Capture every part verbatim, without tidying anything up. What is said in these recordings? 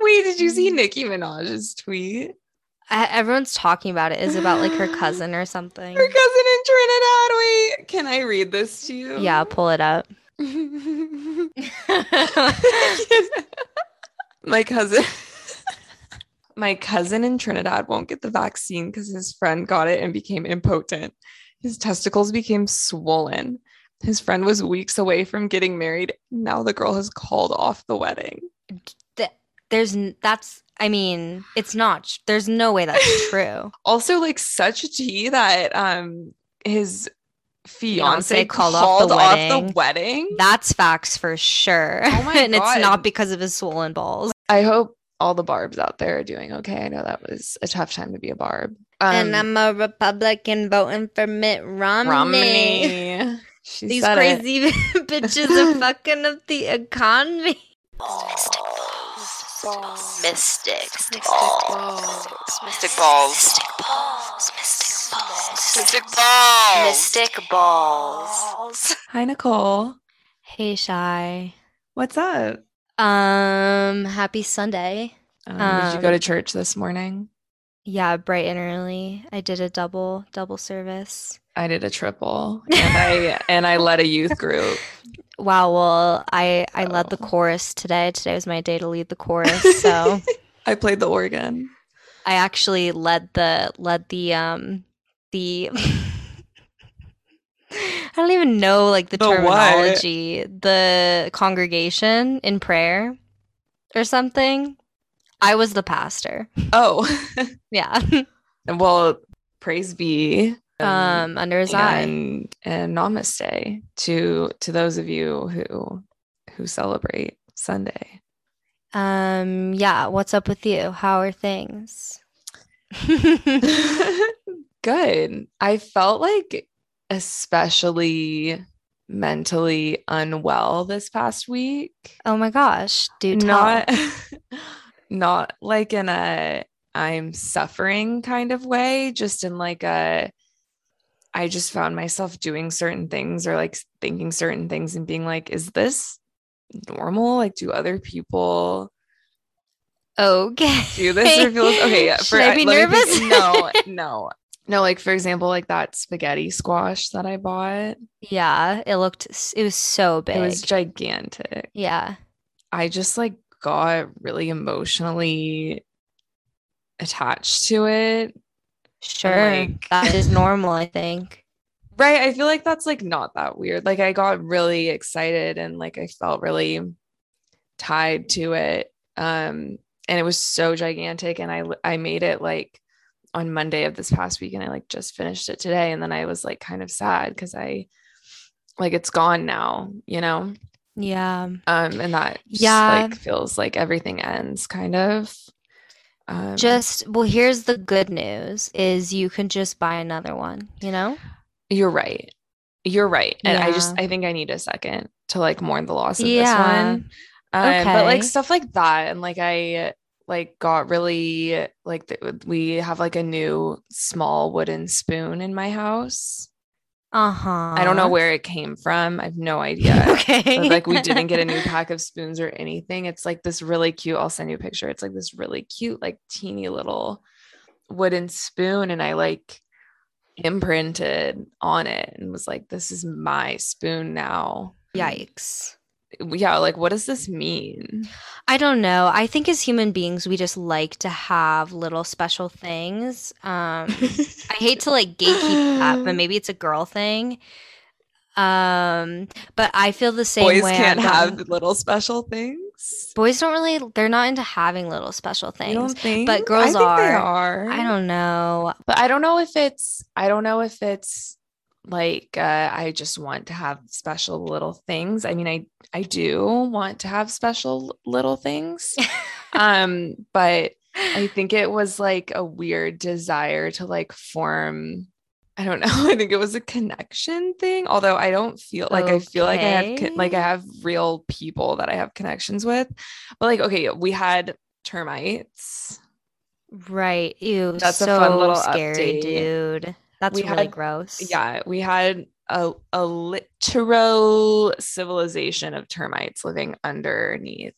Wait, did you see Nicki Minaj's tweet? I, everyone's talking about it. Is about like her cousin or something. Her cousin in Trinidad. Wait, can I read this to you? Yeah, pull it up. My cousin. My cousin in Trinidad won't get the vaccine because his friend got it and became impotent. His testicles became swollen. His friend was weeks away from getting married. Now the girl has called off the wedding. There's that's I mean, it's not there's no way that's true. Also, like, such a tea that um his fiance, fiance called, called off, the, off wedding. the wedding. That's facts for sure. Oh my and God. It's not because of his swollen balls. I hope all the barbs out there are doing okay. I know that was a tough time to be a barb. Um, and I'm a Republican voting for Mitt Romney. Romney. She These crazy it. bitches are fucking up the economy. Mystic balls. Mystic balls. Mystic balls. Mystic balls. Mystic balls. Mystic balls. Mystic balls. Hi, Nicole. Hey, Shy. What's up? Um, happy Sunday. Um, um, did you go to church this morning? Yeah, bright and early. I did a double double service. I did a triple, and I and I led a youth group. Wow, well, I, so. I led the chorus today. Today was my day to lead the chorus, so I played the organ. I actually led the led the um the I don't even know like the, the terminology. What? The congregation in prayer or something. I was the pastor. Oh, yeah. Well, praise be. Um, under his eye, and, and namaste to to those of you who who celebrate Sunday. Um, yeah. What's up with you? How are things? Good. I felt like especially mentally unwell this past week. Oh my gosh, do tell. Not not like in a I'm suffering kind of way, just in like a. I just found myself doing certain things or like thinking certain things and being like, is this normal? Like, do other people okay do this or feel this? Okay, yeah. Should I be nervous? Be, no, no, no. Like, for example, like that spaghetti squash that I bought. Yeah, it looked. It was so big. It was gigantic. Yeah, I just like got really emotionally attached to it. Sure, like, that is normal, I think. Right, I feel like that's like not that weird. Like I got really excited and like I felt really tied to it. Um, and it was so gigantic. And I I made it like on Monday of this past week, and I like just finished it today. And then I was like kind of sad because I like it's gone now, you know? Yeah. Um, and that just, yeah, like feels like everything ends, kind of. Um, just well here's the good news is you can just buy another one, you know? You're right. You're right. And yeah. I just I think I need a second to like mourn the loss of yeah. this one. Um, okay. But like stuff like that, and like I like got really like th- we have like a new small wooden spoon in my house. Uh-huh. I don't know where it came from. I have no idea. Okay. But, like, we didn't get a new pack of spoons or anything. It's like this really cute, I'll send you a picture. It's like this really cute, like teeny little wooden spoon. And I like imprinted on it and was like, this is my spoon now. Yikes. Yeah. Like, what does this mean? I don't know. I think as human beings, we just like to have little special things. Um, I hate to like gatekeep that, but maybe it's a girl thing. Um, but I feel the same way. Boys can't have little special things. Boys don't really, they're not into having little special things. You don't think? But girls are. I think they are. I don't know. But I don't know if it's, I don't know if it's, Like, uh, I just want to have special little things. I mean, I, I do want to have special little things. um, but I think it was like a weird desire to like form, I don't know. I think it was a connection thing. Although I don't feel like, okay. I feel like I have, con- like I have real people that I have connections with, but like, okay, we had termites. Right. Ew. That's so a fun little scary update. Dude. That's we really had, gross. Yeah, we had a, a literal civilization of termites living underneath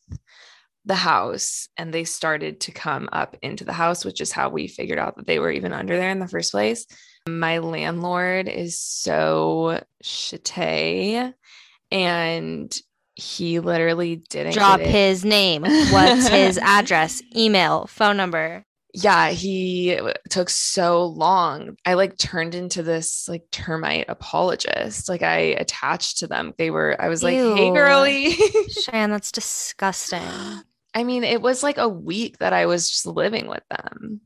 the house, and they started to come up into the house, which is how we figured out that they were even under there in the first place. My landlord is so shitty, and he literally didn't drop his name. What's his address, email, phone number? Yeah, he took so long. I like turned into this like termite apologist. Like I attached to them. They were, I was like, ew, hey girly. Cheyenne, that's disgusting. I mean, it was like a week that I was just living with them.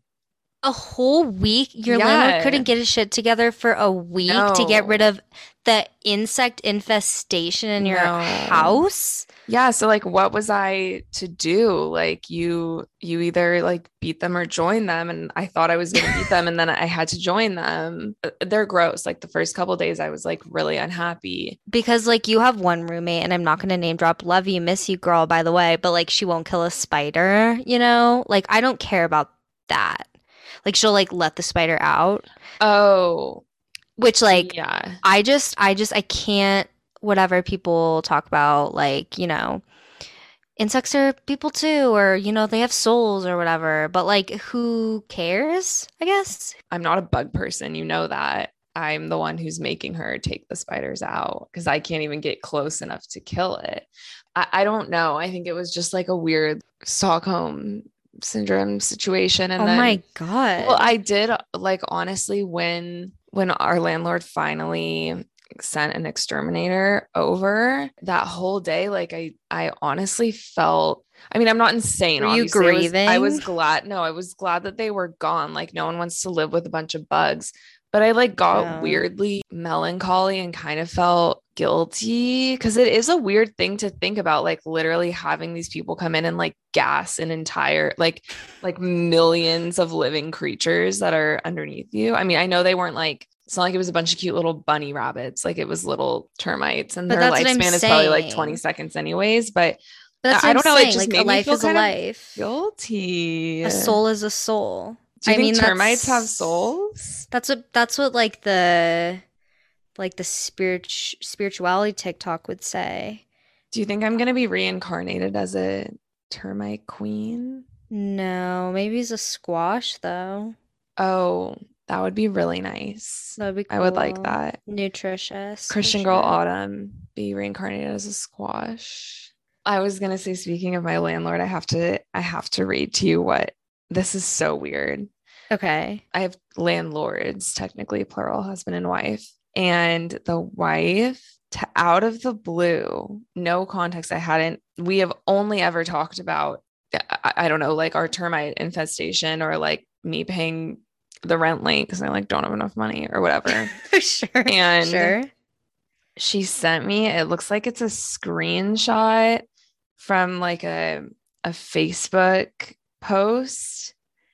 A whole week? Your yeah. landlord couldn't get his shit together for a week no. to get rid of the insect infestation in no. your house? Yeah, so like what was I to do? Like you you either like beat them or join them, and I thought I was going to beat them and then I had to join them. They're gross. Like the first couple of days I was like really unhappy. Because like you have one roommate, and I'm not going to name drop, love you, miss you girl by the way, but like she won't kill a spider, you know? Like I don't care about that. Like she'll like let the spider out. Oh. Which like yeah. I just I just I can't whatever people talk about, like, you know, insects are people too, or, you know, they have souls or whatever, but like who cares, I guess. I'm not a bug person. You know that. I'm the one who's making her take the spiders out because I can't even get close enough to kill it. I, I don't know. I think it was just like a weird Stockholm syndrome situation. And oh then, my God. Well, I did like, honestly, when, when our landlord finally sent an exterminator over, that whole day, like I I honestly felt, I mean, I'm not insane. Were you grieving? I was, I was glad. No, I was glad that they were gone. Like no one wants to live with a bunch of bugs, but I like got yeah. weirdly melancholy and kind of felt guilty because it is a weird thing to think about, like literally having these people come in and like gas an entire like like millions of living creatures that are underneath you. I mean, I know they weren't like, it's not like it was a bunch of cute little bunny rabbits. Like it was little termites, and but their lifespan is probably like twenty seconds anyways. But, but I don't know. Saying. It just like, made a me life feel is kind a life. Of guilty. A soul is a soul. Do you I think mean, termites have souls? That's what, that's what like the, like the spiritu- spirituality TikTok would say. Do you think I'm going to be reincarnated as a termite queen? No, maybe as a squash though. Oh, that would be really nice. That'd be cool. I would like that. Nutritious. Christian Girl Autumn, be reincarnated as a squash. I was going to say, speaking of my landlord, I have to, I have to read to you what, this is so weird. Okay. I have landlords, technically plural, husband and wife. And the wife, to, out of the blue, no context, I hadn't, we have only ever talked about, I, I don't know, like our termite infestation or like me paying the rent late because I like don't have enough money or whatever. Sure. And sure. She sent me, it looks like it's a screenshot from like a a Facebook post.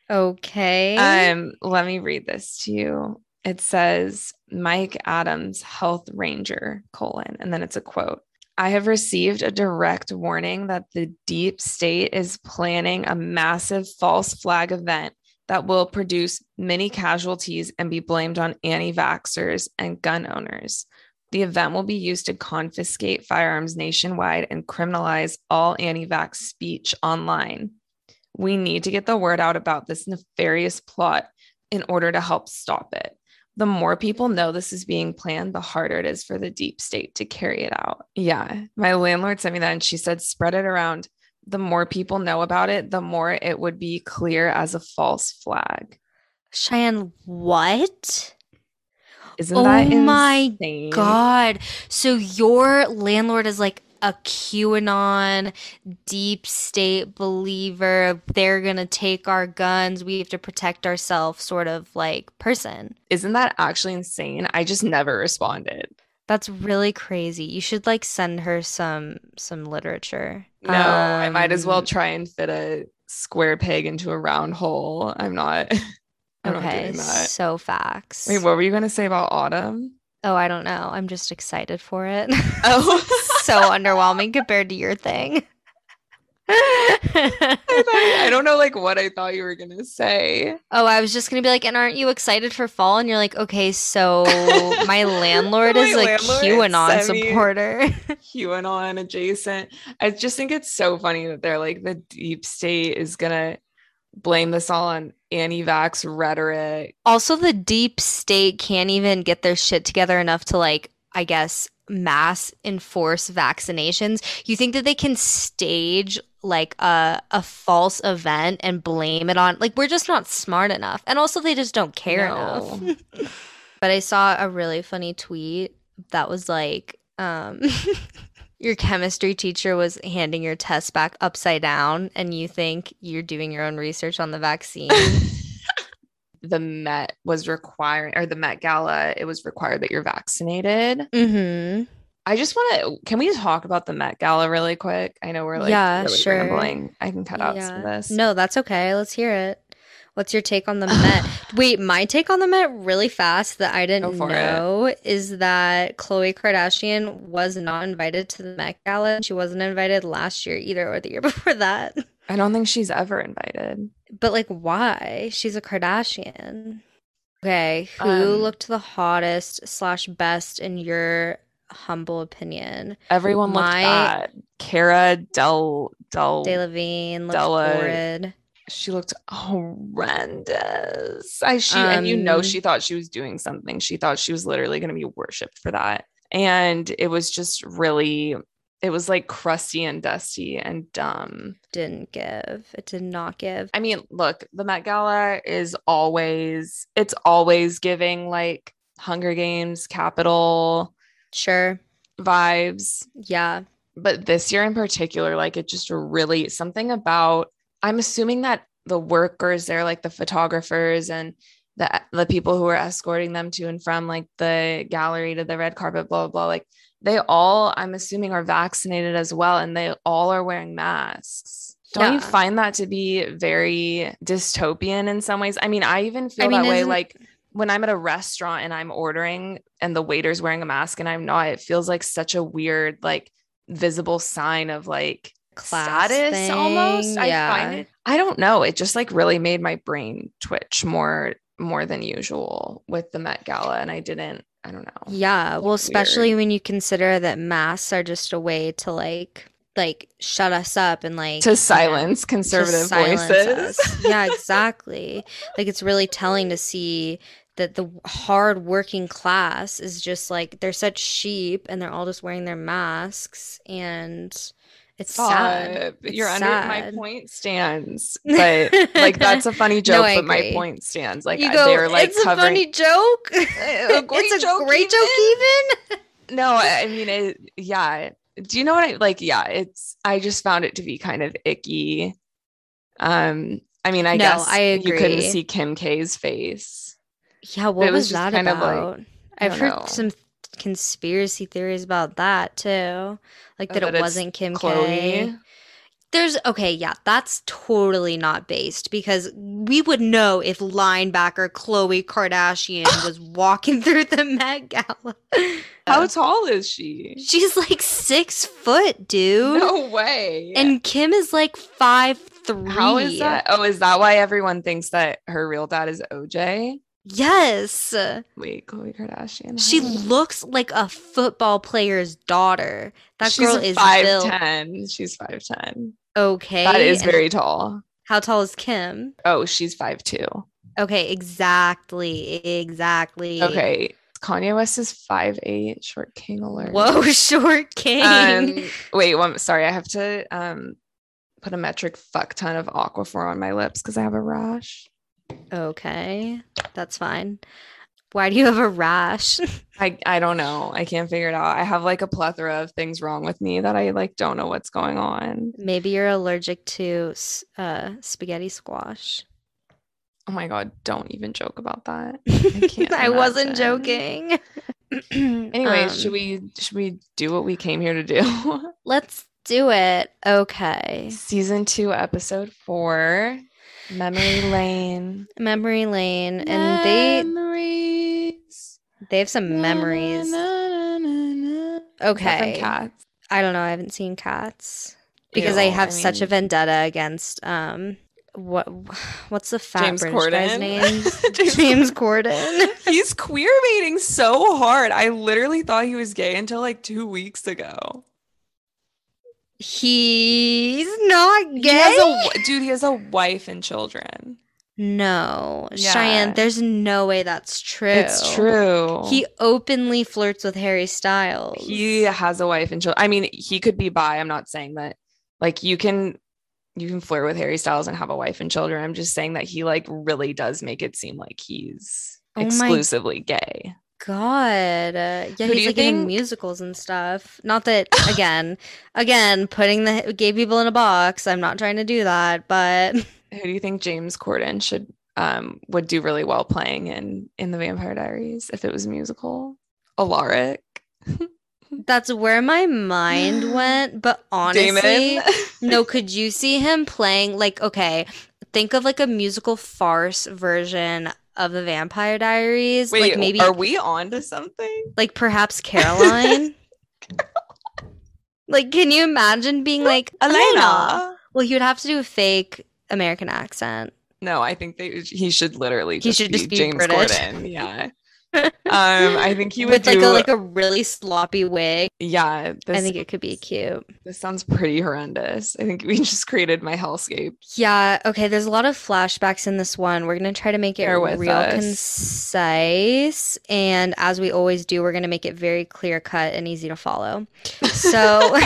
Okay. Um, let me read this to you. It says, Mike Adams, Health Ranger, colon, and then it's a quote. I have received a direct warning that the deep state is planning a massive false flag event that will produce many casualties and be blamed on anti-vaxxers and gun owners. The event will be used to confiscate firearms nationwide and criminalize all anti-vax speech online. We need to get the word out about this nefarious plot in order to help stop it. The more people know this is being planned, the harder it is for the deep state to carry it out. Yeah, my landlord sent me that and she said, spread it around. The more people know about it, the more it would be clear as a false flag. Cheyenne, what? Isn't oh that insane? Oh my God. So your landlord is like a QAnon deep state believer. They're going to take our guns. We have to protect ourselves sort of like person. Isn't that actually insane? I just never responded. That's really crazy. You should like send her some some literature. No, um, I might as well try and fit a square peg into a round hole. I'm not. I'm okay, not doing that. So facts. Wait, what were you gonna say about Autumn? Oh, I don't know. I'm just excited for it. Oh, so underwhelming compared to your thing. I, thought, I don't know, like, what I thought you were going to say. Oh, I was just going to be like, and aren't you excited for fall? And you're like, okay, so my landlord my is a landlord QAnon is supporter. QAnon adjacent. I just think it's so funny that they're like, the deep state is going to blame this all on anti-vax rhetoric. Also, the deep state can't even get their shit together enough to, like, I guess, mass enforce vaccinations. You think that they can stage like a a false event and blame it on, like, we're just not smart enough, and also they just don't care no. enough. But I saw a really funny tweet that was like, um your chemistry teacher was handing your test back upside down and you think you're doing your own research on the vaccine. The Met was requiring, or the Met Gala, it was required that you're vaccinated. Mm-hmm. I just want to, can we talk about the Met Gala really quick? I know we're like, yeah, really sure. rambling. I can cut yeah. out some of this. No, that's okay. Let's hear it. What's your take on the Met? Wait, my take on the Met really fast that I didn't know it. is that Khloe Kardashian was not invited to the Met Gala. She wasn't invited last year either, or the year before that. I don't think she's ever invited. But, like, why? She's a Kardashian. Okay, who um, looked the hottest slash best in your humble opinion? Everyone My, looked bad. Cara Del, Del, Delevingne looked Della, horrid. She looked horrendous. I she um, And you know she thought she was doing something. She thought she was literally going to be worshipped for that. And it was just really... It was like crusty and dusty and dumb. Didn't give. It did not give. I mean, look, the Met Gala is always, it's always giving like Hunger Games, Capital. Sure. Vibes. Yeah. But this year in particular, like, it just really, something about, I'm assuming that the workers there, like the photographers and the the people who were escorting them to and from like the gallery to the red carpet, blah, blah, blah, like, they all, I'm assuming, are vaccinated as well, and they all are wearing masks. Don't yeah. you find that to be very dystopian in some ways? I mean, I even feel I mean, that way. Like, when I'm at a restaurant and I'm ordering and the waiter's wearing a mask and I'm not, it feels like such a weird, like, visible sign of, like, class status thing. Almost. Yeah. I find it, I don't know. It just, like, really made my brain twitch more, more than usual with the Met Gala, and I didn't. I don't know. Yeah. Well, especially weird. when you consider that masks are just a way to like, like shut us up and like to silence you know, conservative to silence voices. Us. Yeah, exactly. Like, it's really telling to see that the hard working class is just like, they're such sheep and they're all just wearing their masks, and it's Stop. sad. It's You're sad. Under my point stands, but like, that's a funny joke. No, but my point stands. Like, go, they're like, it's covering... a funny joke. a great it's a joke great even? joke even. No, I mean, it, yeah. Do you know what I like? Yeah, it's. I just found it to be kind of icky. Um, I mean, I no, guess I agree. You couldn't see Kim K's face. Yeah, what was, was that kind about? Of like, I've heard know. some. conspiracy theories about that too, like that, that it wasn't Kim Khloe. K. There's okay, yeah, that's totally not based, because we would know if linebacker Khloe Kardashian was walking through the Met Gala. How tall is she? She's like six foot, dude. No way. And Kim is like five three. How is that? Oh, is that why everyone thinks that her real dad is O J? Yes. Wait, Khloe Kardashian. She looks like a football player's daughter. That She's girl is five ten. She's five ten. Okay. That is and very tall. How tall is Kim? Oh, she's five two. Okay, exactly. Exactly. Okay. Kanye West is five eight. Short king alert. Whoa, short king. Um, wait, one, sorry. I have to um put a metric fuck ton of Aquaphor on my lips because I have a rash. Okay, that's fine. Why do you have a rash? I, I don't know. I can't figure it out. I have like a plethora of things wrong with me that I like don't know what's going on. Maybe you're allergic to uh, spaghetti squash. Oh my God, don't even joke about that. I can't. I wasn't joking. Anyways, um, should we should we do what we came here to do? Let's do it. Okay. Season two, episode four. Memory Lane. Memory Lane. And they memories. They have some memories. Na, na, na, na, na. Okay. Cats. I don't know. I haven't seen Cats. because Ew, I have I mean, such a vendetta against um what what's the fat James British Corden. Guy's name? James, James Corden. He's queer baiting so hard. I literally thought he was gay until like two weeks ago. He's not gay. He has a, dude, he has a wife and children. No, yeah. Cheyenne, there's no way that's true. It's true. He openly flirts with Harry Styles. He has a wife and children. I mean, he could be bi. I'm not saying that. Like, you can, you can flirt with Harry Styles and have a wife and children. I'm just saying that he like really does make it seem like he's oh exclusively my- gay. God, uh, yeah, Who he's like think? in musicals and stuff. Not that again, again, putting the gay people in a box. I'm not trying to do that, but who do you think James Corden should um would do really well playing in in The Vampire Diaries if it was a musical? Alaric. That's where my mind went, but honestly, no. Could you see him playing like okay? Think of like a musical farce version of The Vampire Diaries. Wait, like maybe are we on to something? Like perhaps Caroline? Caroline. Like, can you imagine being like Elena? Elena? Well, he would have to do a fake American accent. No, I think they, he should literally just, he should be, just be James British. Corden. Yeah. um, I think he would With do... like a like a really sloppy wig. Yeah. This, I think it could be cute. This sounds pretty horrendous. I think we just created my hellscape. Yeah. Okay. There's a lot of flashbacks in this one. We're gonna try to make it real us. concise, and as we always do, we're gonna make it very clear cut and easy to follow. So.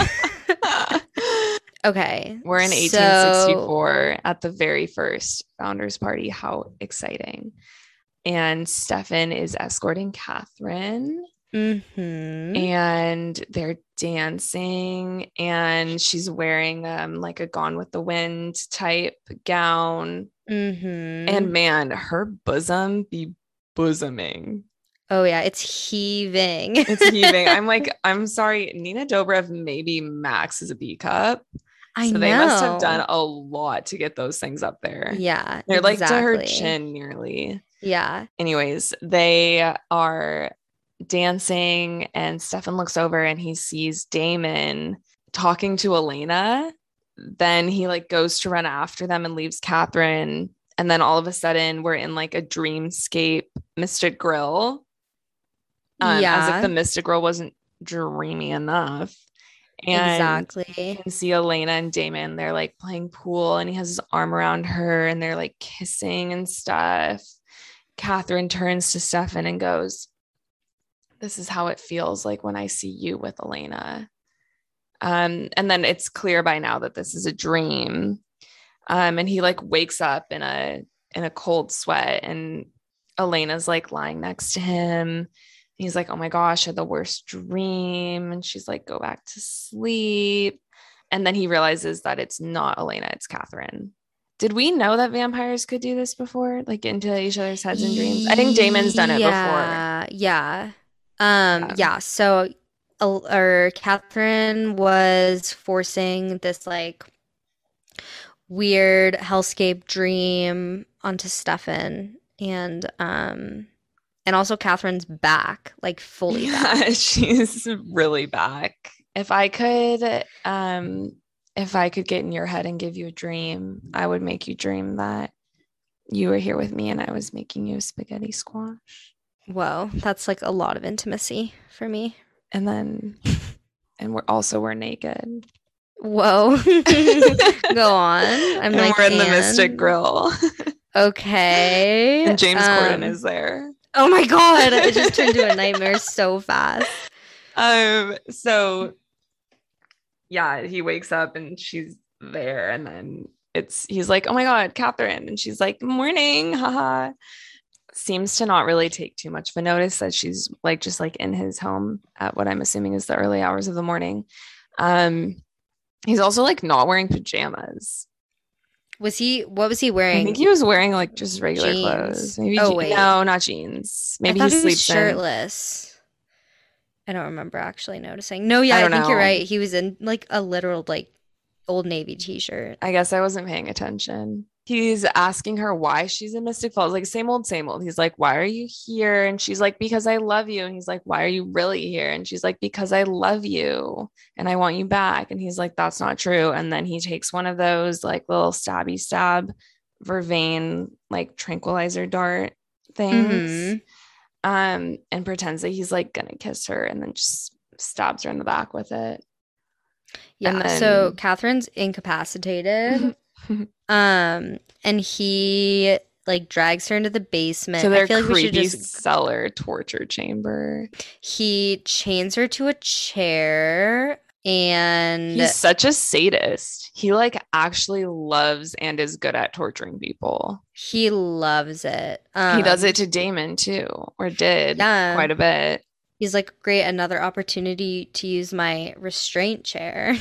Okay. We're in eighteen sixty-four so... at the very first Founders Party. How exciting! And Stefan is escorting Catherine, mm-hmm. and they're dancing, and she's wearing um, like a Gone with the Wind type gown. Mm-hmm. And man, her bosom be bosoming. Oh yeah, it's heaving. It's heaving. I'm like, I'm sorry, Nina Dobrev maybe max is a B cup. I so know. They must have done a lot to get those things up there. Yeah, they're exactly. like to her chin nearly. Yeah. Anyways, they are dancing and Stefan looks over and he sees Damon talking to Elena. Then he like goes to run after them and leaves Catherine. And then all of a sudden we're in like a dreamscape Mystic Grill. Um, yeah. As if the Mystic Grill wasn't dreamy enough. And exactly. You can see Elena and Damon. They're like playing pool and he has his arm around her and they're like kissing and stuff. Catherine turns to Stefan and goes, "This is how it feels like when I see you with Elena." Um, and then it's clear by now that this is a dream. Um, and he like wakes up in a in a cold sweat, and Elena's like lying next to him. He's like, "Oh my gosh, I had the worst dream." And she's like, "Go back to sleep." And then he realizes that it's not Elena, it's Catherine. Did we know that vampires could do this before? Like get into each other's heads and dreams? I think Damon's done it yeah, before. Yeah. Um, yeah. Yeah. So uh, or Catherine was forcing this like weird hellscape dream onto Stefan. And um, and also Catherine's back, like fully yeah, back. She's really back. If I could... um. If I could get in your head and give you a dream, I would make you dream that you were here with me and I was making you spaghetti squash. Whoa, that's like a lot of intimacy for me. And then, and we're also, we're naked. Whoa. Go on. I'm and like, we're in and... the Mystic Grill. Okay. And James um, Corden is there. Oh my God. It just turned into a nightmare so fast. Um. So... yeah, he wakes up and she's there, and then it's he's like, "Oh my God, Catherine," and she's like, "Morning, haha." Seems to not really take too much of a notice that she's like just like in his home at what I'm assuming is the early hours of the morning. Um, he's also like not wearing pajamas. Was he? What was he wearing? I think he was wearing like just regular jeans. clothes. Maybe oh je- wait, no, not jeans. Maybe I he sleeps he was shirtless. In. I don't remember actually noticing. No, yeah, I, I think know. You're right. He was in like a literal like Old Navy t-shirt. I guess I wasn't paying attention. he's asking her why she's in Mystic Falls. Like, same old, same old. He's like, why are you here? And she's like, because I love you. And he's like, why are you really here? And she's like, because I love you and I want you back. And he's like, that's not true. And then he takes one of those like little stabby stab Vervain, like tranquilizer dart things, mm-hmm. um, and pretends that he's like gonna kiss her and then just stabs her in the back with it. Yeah. And then- so Catherine's incapacitated. um, and he like drags her into the basement. So their I feel creepy like we should just... cellar torture chamber. He chains her to a chair. And he's such a sadist. He like actually loves and is good at torturing people. He loves it. Um, he does it to Damon too, or did yeah. quite a bit. He's like, great, another opportunity to use my restraint chair.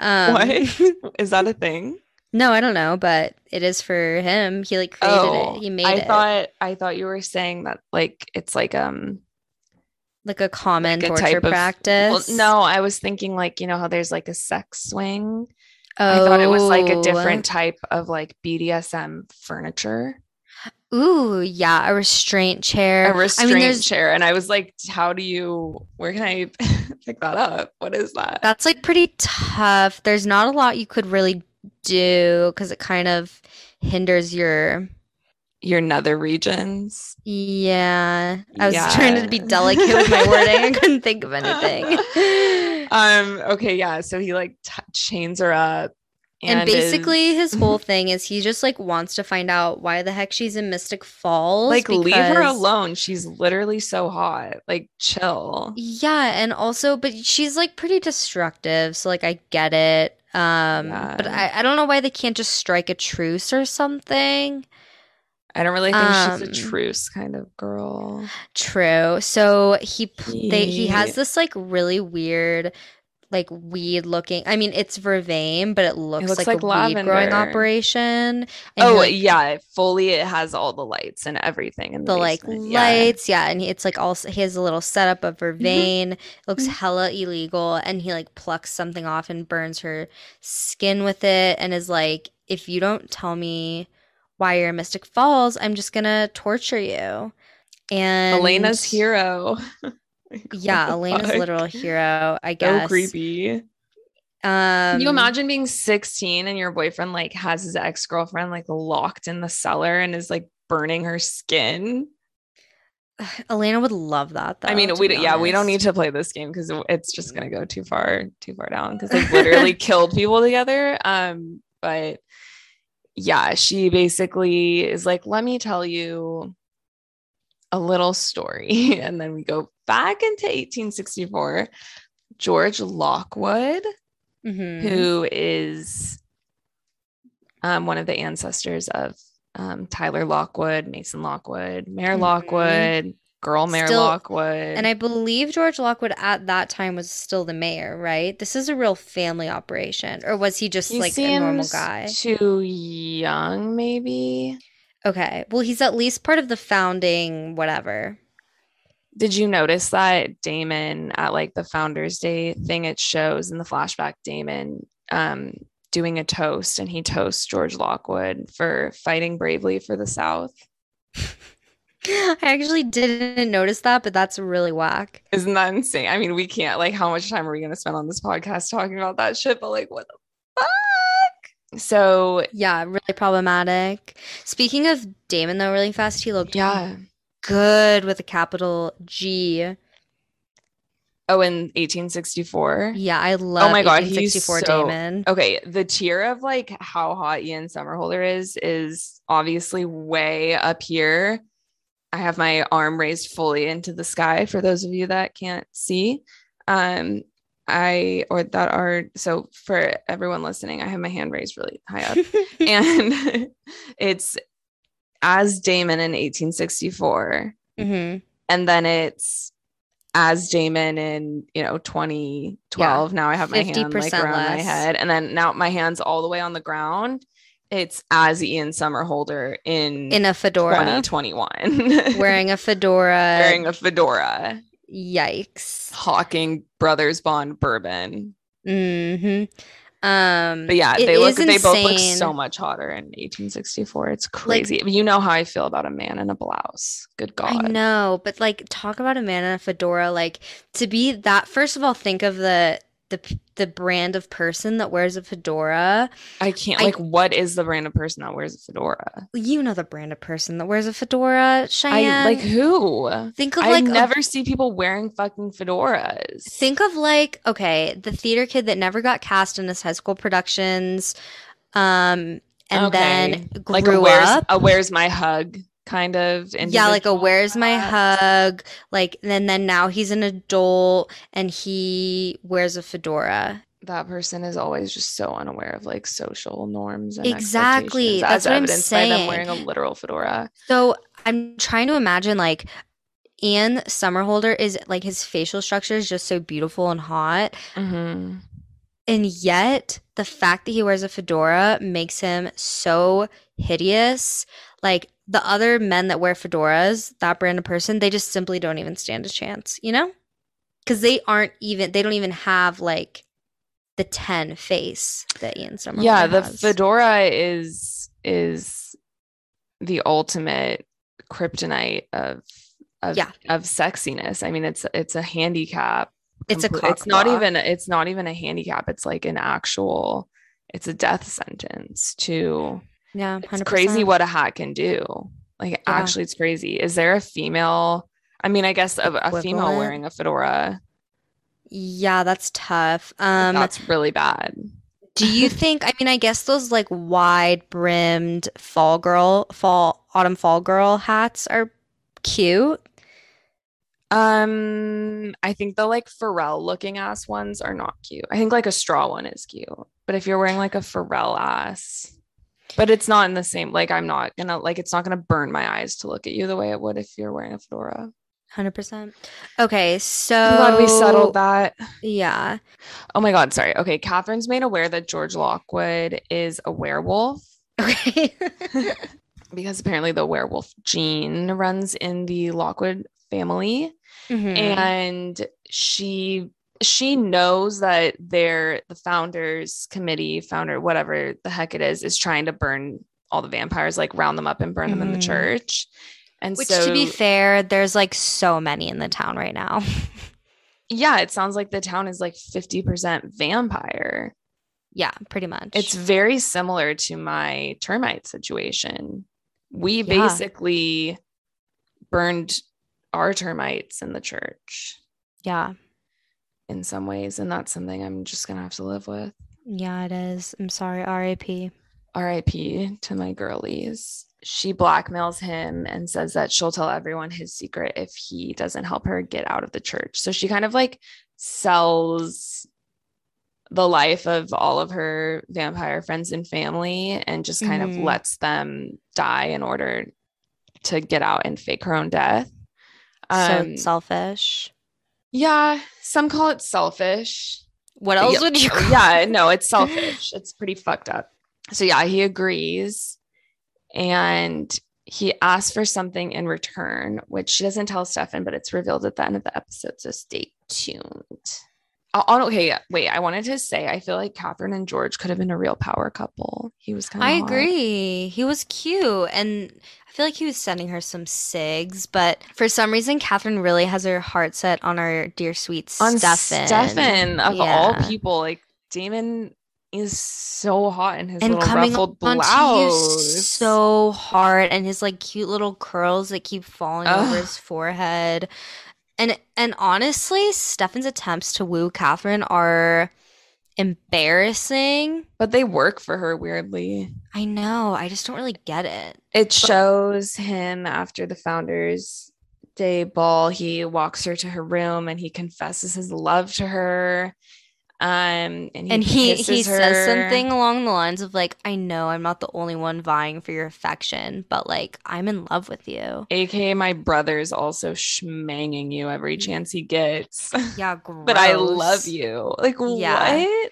Um, what? Is that a thing? No, I don't know, but it is for him. He like created oh, it. He made I it. I thought I thought you were saying that like it's like um like a common like a torture practice. Of, well, no, I was thinking like, you know how there's like a sex swing. Oh. I thought it was like a different type of like B D S M furniture. Ooh, yeah, a restraint chair. A restraint I mean, chair. And I was like, how do you, where can I pick that up? What is that? That's like pretty tough. There's not a lot you could really do because it kind of hinders your... your nether regions. Yeah. I was yeah. trying to be delicate with my wording. I couldn't think of anything. Um. Okay, yeah. So he like t- chains her up. And, and basically is- his whole thing is he just like wants to find out why the heck she's in Mystic Falls. Like, because- leave her alone. She's literally so hot. Like, chill. Yeah. And also, but she's like pretty destructive. So like, I get it. Um, yeah. But I, I don't know why they can't just strike a truce or something. I don't really think um, she's a truce kind of girl. True. So he they, he has this like really weird like weed looking. I mean, it's vervain, but it looks, it looks like, like a lavender. Weed growing operation. And oh, like, yeah. Fully, it has all the lights and everything. In the, the like yeah. lights. Yeah. And it's like also he has a little setup of vervain. It looks hella illegal. And he like plucks something off and burns her skin with it and is like, if you don't tell me why you're in Mystic Falls, I'm just gonna torture you. And Elena's hero. Like, yeah, Elena's fuck? Literal hero, I guess. So creepy. Um, Can you imagine being sixteen and your boyfriend like has his ex-girlfriend like locked in the cellar and is like burning her skin? Elena would love that, though. I mean, we d- yeah, we don't need to play this game because it's just gonna go too far, too far down because they've literally killed people together. Um, but. Yeah, she basically is like, let me tell you a little story. And then we go back into eighteen sixty-four. George Lockwood, mm-hmm. who is um, one of the ancestors of um, Tyler Lockwood, Mason Lockwood, Mayor mm-hmm. Lockwood, girl Mayor still, Lockwood. And I believe George Lockwood at that time was still the mayor, right? This is a real family operation. Or was he just he like a normal guy? Too young, maybe. Okay. Well, he's at least part of the founding whatever. Did you notice that Damon at like the Founders Day thing, it shows in the flashback Damon um, doing a toast, and he toasts George Lockwood for fighting bravely for the South. I actually didn't notice that, but that's really whack. Isn't that insane? I mean, we can't, like, how much time are we going to spend on this podcast talking about that shit? But, like, what the fuck? So, yeah, really problematic. Speaking of Damon, though, really fast, he looked yeah. good with a capital G. Oh, in eighteen sixty-four? Yeah, I love oh my God, eighteen sixty-four he's so, Damon. Okay, the tier of, like, how hot Ian Somerhalder is is obviously way up here. I have my arm raised fully into the sky for those of you that can't see. Um, I or that are so for everyone listening, I have my hand raised really high up. And it's as Damon in eighteen sixty-four. Mm-hmm. And then it's as Damon in, you know, twenty twelve. Yeah. Now I have my hand like around less. My head. And then now my hand's all the way on the ground. It's as Ian Somerhalder in in a fedora, twenty twenty-one, wearing a fedora, wearing a fedora. Yikes! Hawking Brothers Bond bourbon. Mm-hmm. Um, but yeah, they look, they both look so much hotter in eighteen sixty-four. It's crazy. Like, you know how I feel about a man in a blouse. Good God. I know. But like, talk about a man in a fedora, like to be that, first of all, think of the, the, the brand of person that wears a fedora. I can't, like, I, what is the brand of person that wears a fedora? You know, the brand of person that wears a fedora, Cheyenne. I, like, who? Think of, I like, I never a, see people wearing fucking fedoras. Think of, like, okay, the theater kid that never got cast in his high school productions, um, and okay. then grew like a where's, up. A Where's My Hug kind of. Yeah, like a Where's My Hug. Like, and then now he's an adult and he wears a fedora. That person is always just so unaware of like social norms and exactly. That's what I'm saying. As evidenced by them wearing a literal fedora. So I'm trying to imagine, like, Ian Somerhalder is like, his facial structure is just so beautiful and hot. Mm-hmm. And yet the fact that he wears a fedora makes him so hideous. Like, the other men that wear fedoras, that brand of person, they just simply don't even stand a chance, you know? Because they aren't even, they don't even have like the ten face that Ian Somerhalder yeah, has. Yeah, the fedora is is the ultimate kryptonite of of, yeah. of sexiness. I mean, it's it's a handicap. It's compl- a cock. It's not block. even it's not even a handicap. It's like an actual. It's a death sentence to. Yeah, one hundred percent. It's crazy what a hat can do. Like, yeah. Actually, it's crazy. Is there a female? I mean, I guess a, a female wearing a fedora. Yeah, that's tough. Um, that's really bad. Do you think? I mean, I guess those like wide brimmed fall girl, fall autumn fall girl hats are cute. Um, I think the like Pharrell looking ass ones are not cute. I think like a straw one is cute, but if you're wearing like a Pharrell ass. But it's not in the same, like, I'm not gonna, like, it's not gonna burn my eyes to look at you the way it would if you're wearing a fedora. one hundred percent. Okay, so. I'm glad we settled that. Yeah. Oh my God, sorry. Okay, Catherine's made aware that George Lockwood is a werewolf. Okay. Because apparently the werewolf gene runs in the Lockwood family. Mm-hmm. And she... She knows that they're the founders committee, founder, whatever the heck it is, is trying to burn all the vampires, like round them up and burn mm-hmm. them in the church. And Which, so, to be fair, there's like so many in the town right now. Yeah, it sounds like the town is like fifty percent vampire. Yeah, pretty much. It's very similar to my termite situation. We yeah. basically burned our termites in the church. Yeah. In some ways, and that's something I'm just gonna have to live with. Yeah, it is. I'm sorry. R I P R I P to my girlies. She blackmails him and says that she'll tell everyone his secret if he doesn't help her get out of the church. So she kind of like sells the life of all of her vampire friends and family and just kind mm-hmm. of lets them die in order to get out and fake her own death. Um, so selfish. Yeah, some call it selfish. What else yeah. would you call Yeah, no, it's selfish. It's pretty fucked up. So yeah, he agrees. And he asks for something in return, which she doesn't tell Stefan, but it's revealed at the end of the episode, so stay tuned. Oh, okay, wait, I wanted to say, I feel like Catherine and George could have been a real power couple. He was kind of I hot. agree. He was cute. And I feel like he was sending her some cigs. But for some reason, Catherine really has her heart set on our dear sweet on Stefan. Stefan, of yeah. all people. Like, Damon is so hot in his and little ruffled blouse. You so hard. And his, like, cute little curls that keep falling Ugh. over his forehead. And and honestly, Stefan's attempts to woo Catherine are embarrassing. But they work for her, weirdly. I know. I just don't really get it. It shows him after the Founders Day ball. He walks her to her room and he confesses his love to her. Um, and he, and he, he says something along the lines of like, I know I'm not the only one vying for your affection, but like, I'm in love with you. A K A my brother's also schmanging you every chance he gets. Yeah, gross. But I love you. Like, yeah. what?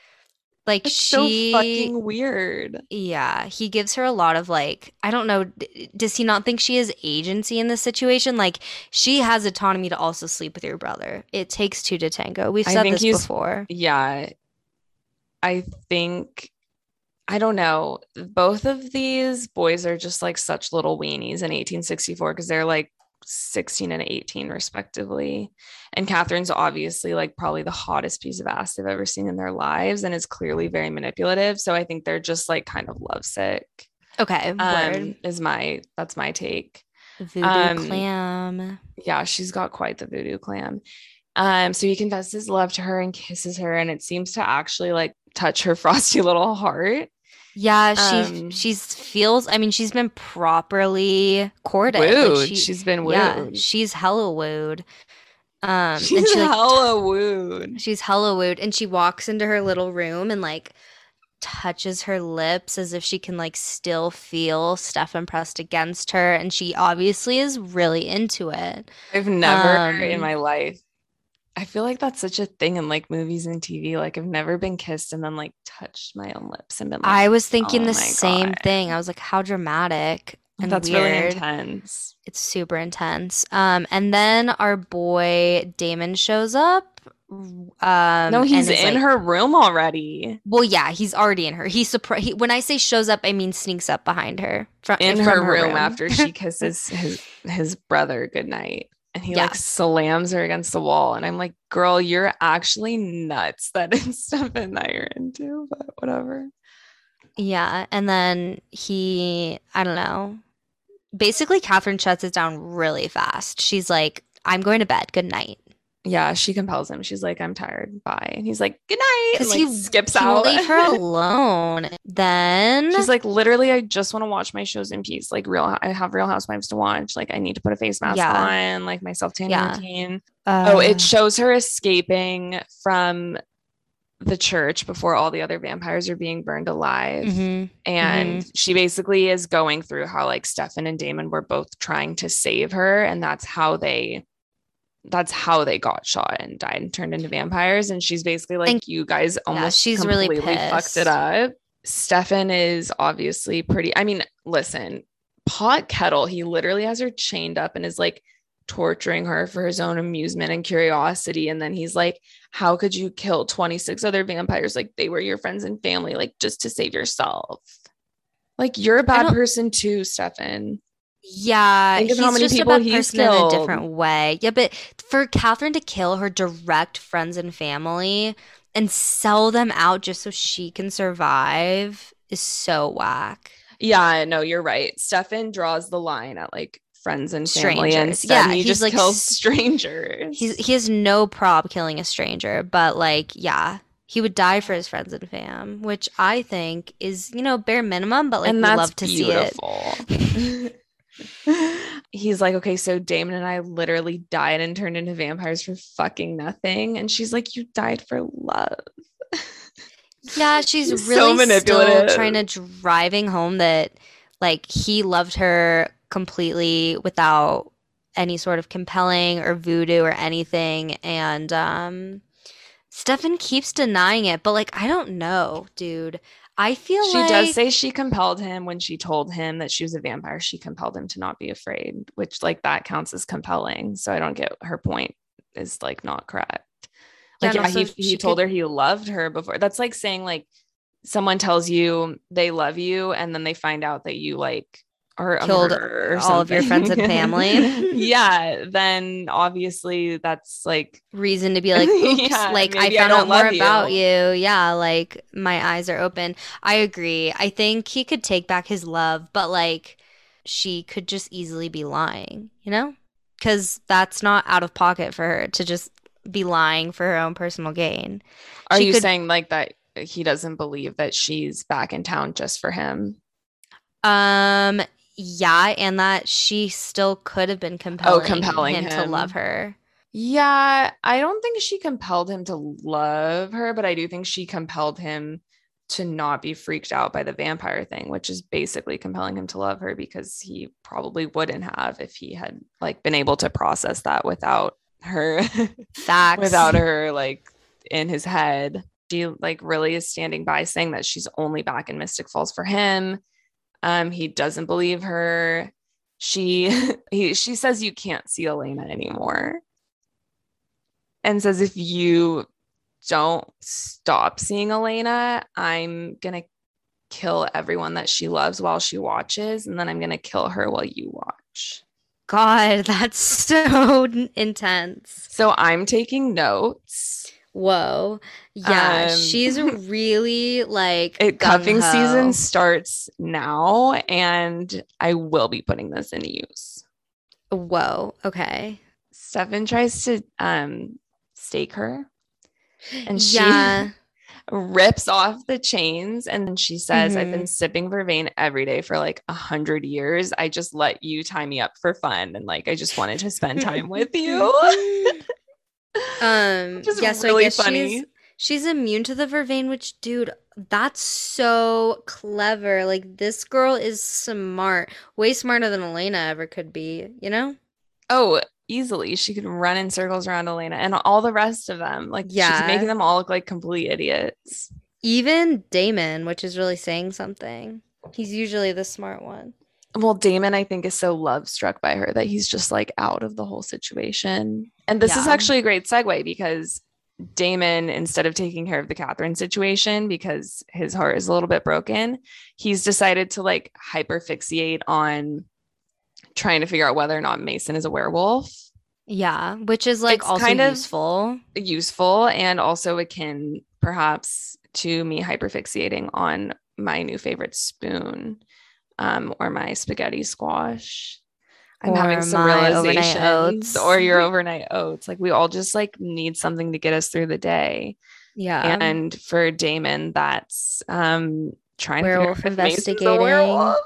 Like, That's she, so fucking weird. Yeah, he gives her a lot of like, I don't know, d- does he not think she has agency in this situation? Like, she has autonomy to also sleep with your brother. It takes two to tango. We've said this before. Yeah, I think, I don't know, both of these boys are just like such little weenies in eighteen sixty-four because they're like sixteen and eighteen respectively. And Catherine's obviously like probably the hottest piece of ass they've ever seen in their lives and is clearly very manipulative. So I think they're just like kind of lovesick. Okay. Um, is my, that's my take. Voodoo um, clam. Yeah, she's got quite the voodoo clam. Um, so he confesses his love to her and kisses her, and it seems to actually like touch her frosty little heart. Yeah, she um, she's feels. I mean, she's been properly courted. Wooed. Like she, she's been wooed. Yeah, she's hella wooed. Um, she's and she, like, hella wooed. She's hella wooed, and she walks into her little room and like touches her lips as if she can like still feel Stefan pressed against her, and she obviously is really into it. I've never um, in my life. I feel like that's such a thing in like movies and T V. Like I've never been kissed and then like touched my own lips and been like, I was thinking oh the same God. thing. I was like, how dramatic and that's weird. Really intense. It's super intense. Um, and then our boy Damon shows up. Um, no, he's in like, her room already. Well, yeah, he's already in her. He, supr- he when I say shows up, I mean sneaks up behind her from in from her, her room, room after she kisses his his brother goodnight. And he yeah. like slams her against the wall. And I'm like, girl, you're actually nuts. That is something that you're into, but whatever. Yeah. And then he, I don't know. Basically, Catherine shuts it down really fast. She's like, I'm going to bed. Good night. Yeah. She compels him. She's like, I'm tired. Bye. And he's like, good night. Because like, he skips out. Leave her alone. Then she's like, literally, I just want to watch my shows in peace. Like, real, I have Real Housewives to watch. Like, I need to put a face mask yeah. on, like, my self tanning yeah. routine. Uh, oh, it shows her escaping from the church before all the other vampires are being burned alive. Mm-hmm. And mm-hmm. she basically is going through how, like, Stefan and Damon were both trying to save her. And that's how they. That's how they got shot and died and turned into vampires. And she's basically like, and you guys almost yeah, she's completely really fucked it up. Stefan is obviously pretty. I mean, listen, pot kettle. He literally has her chained up and is like torturing her for his own amusement and curiosity. And then he's like, how could you kill twenty-six other vampires? Like they were your friends and family, like just to save yourself. Like you're a bad person too, Stefan. Yeah, he's how many just people a bad person in a different way. Yeah, but for Catherine to kill her direct friends and family and sell them out just so she can survive is so whack. Yeah, no, you're right. Stefan draws the line at like friends and family, strangers. And yeah, he just like, kills strangers. He's he has no problem killing a stranger, but like, yeah. He would die for his friends and fam, which I think is, you know, bare minimum, but like we love to beautiful. see it. He's like, okay, so Damon and I literally died and turned into vampires for fucking nothing. And she's like, you died for love. Yeah, she's, she's really so still trying to driving home that like he loved her completely without any sort of compelling or voodoo or anything. And um Stefan keeps denying it, but like I don't know, dude. I feel she like... She does say she compelled him when she told him that she was a vampire. She compelled him to not be afraid, which, like, that counts as compelling. So I don't get her point is, like, not correct. Like, yeah, yeah he, he told could... her he loved her before. That's, like, saying, like, someone tells you they love you and then they find out that you, like, are killed or all something. Of your friends and family. Yeah. Then, obviously, that's, like... Reason to be like, oops, yeah, like, I found I out more you. about you. Yeah, like, my eyes are open. I agree. I think he could take back his love, but, like, she could just easily be lying, you know? Because that's not out of pocket for her to just be lying for her own personal gain. Are she you could- saying, like, that he doesn't believe that she's back in town just for him? Um... Yeah, and that she still could have been compelling, oh, compelling him, him to love her. Yeah, I don't think she compelled him to love her, but I do think she compelled him to not be freaked out by the vampire thing, which is basically compelling him to love her because he probably wouldn't have if he had like been able to process that without her. Facts. Without her like in his head. She like really is standing by saying that she's only back in Mystic Falls for him. Um, he doesn't believe her. She, he, she says you can't see Elena anymore, and says if you don't stop seeing Elena, I'm going to kill everyone that she loves while she watches, and then I'm going to kill her while you watch. God, that's so intense. So I'm taking notes. Whoa. Yeah, um, she's really like it, cuffing season starts now, and I will be putting this into use. Whoa. Okay. Stefan tries to um stake her, and yeah. she rips off the chains, and she says, mm-hmm. I've been sipping Vervain every day for like a hundred years. I just let you tie me up for fun, and like I just wanted to spend time with you. um just yeah, so really I guess funny. She's, she's immune to the Vervain, which, dude, that's so clever. Like, this girl is smart, way smarter than Elena ever could be, you know? Oh, easily. She could run in circles around Elena and all the rest of them. Like, yeah. She's making them all look like complete idiots. Even Damon, which is really saying something. He's usually the smart one. Well, Damon, I think, is so love-struck by her that he's just, like, out of the whole situation. And this yeah. is actually a great segue, because Damon, instead of taking care of the Catherine situation because his heart is a little bit broken, he's decided to, like, hyperfixate on trying to figure out whether or not Mason is a werewolf. Yeah, which is, like, it's also kind of useful. Useful, and also akin, perhaps, to me hyperfixating on my new favorite spoon. Um, or my spaghetti squash. I'm or having some realizations. Or your overnight oats. Like, we all just like need something to get us through the day. Yeah. And for Damon, that's um trying werewolf to investigating. Werewolf.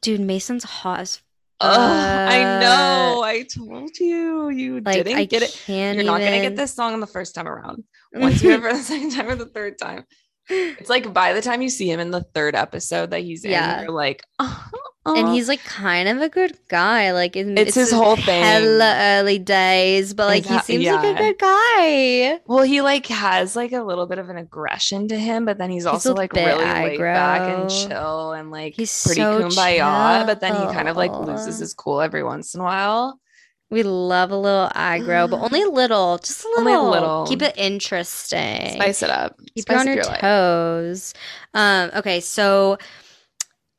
Dude, Mason's hot as fuck. Uh, I know. I told you. You like, didn't I get it. You're even... not gonna get this song on the first time around. Once you ever the second time or the third time. It's like by the time you see him in the third episode that he's yeah. in, you're like, oh, oh. And he's like kind of a good guy. Like it, it's, it's his whole thing. Hella early days, but like exactly. he seems yeah. like a good guy. Well, he like has like a little bit of an aggression to him, but then he's also he's like really aggro. Laid back and chill, and like he's pretty so kumbaya. Chill. But then he kind of like loses his cool every once in a while. We love a little aggro, but only a little. Just a little. Only a little. Keep it interesting. Spice it up. Keep Spice it on your, your toes. Um, okay, so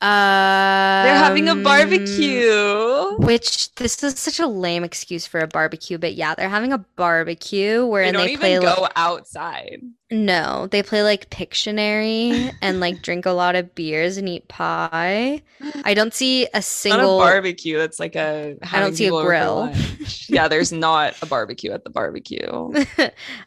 um, they're having a barbecue. Which this is such a lame excuse for a barbecue, but yeah, they're having a barbecue where they don't they even play, go like, outside. No, they play like Pictionary and like drink a lot of beers and eat pie. I don't see a single not a barbecue. That's like a I don't see a grill. Yeah, there's not a barbecue at the barbecue.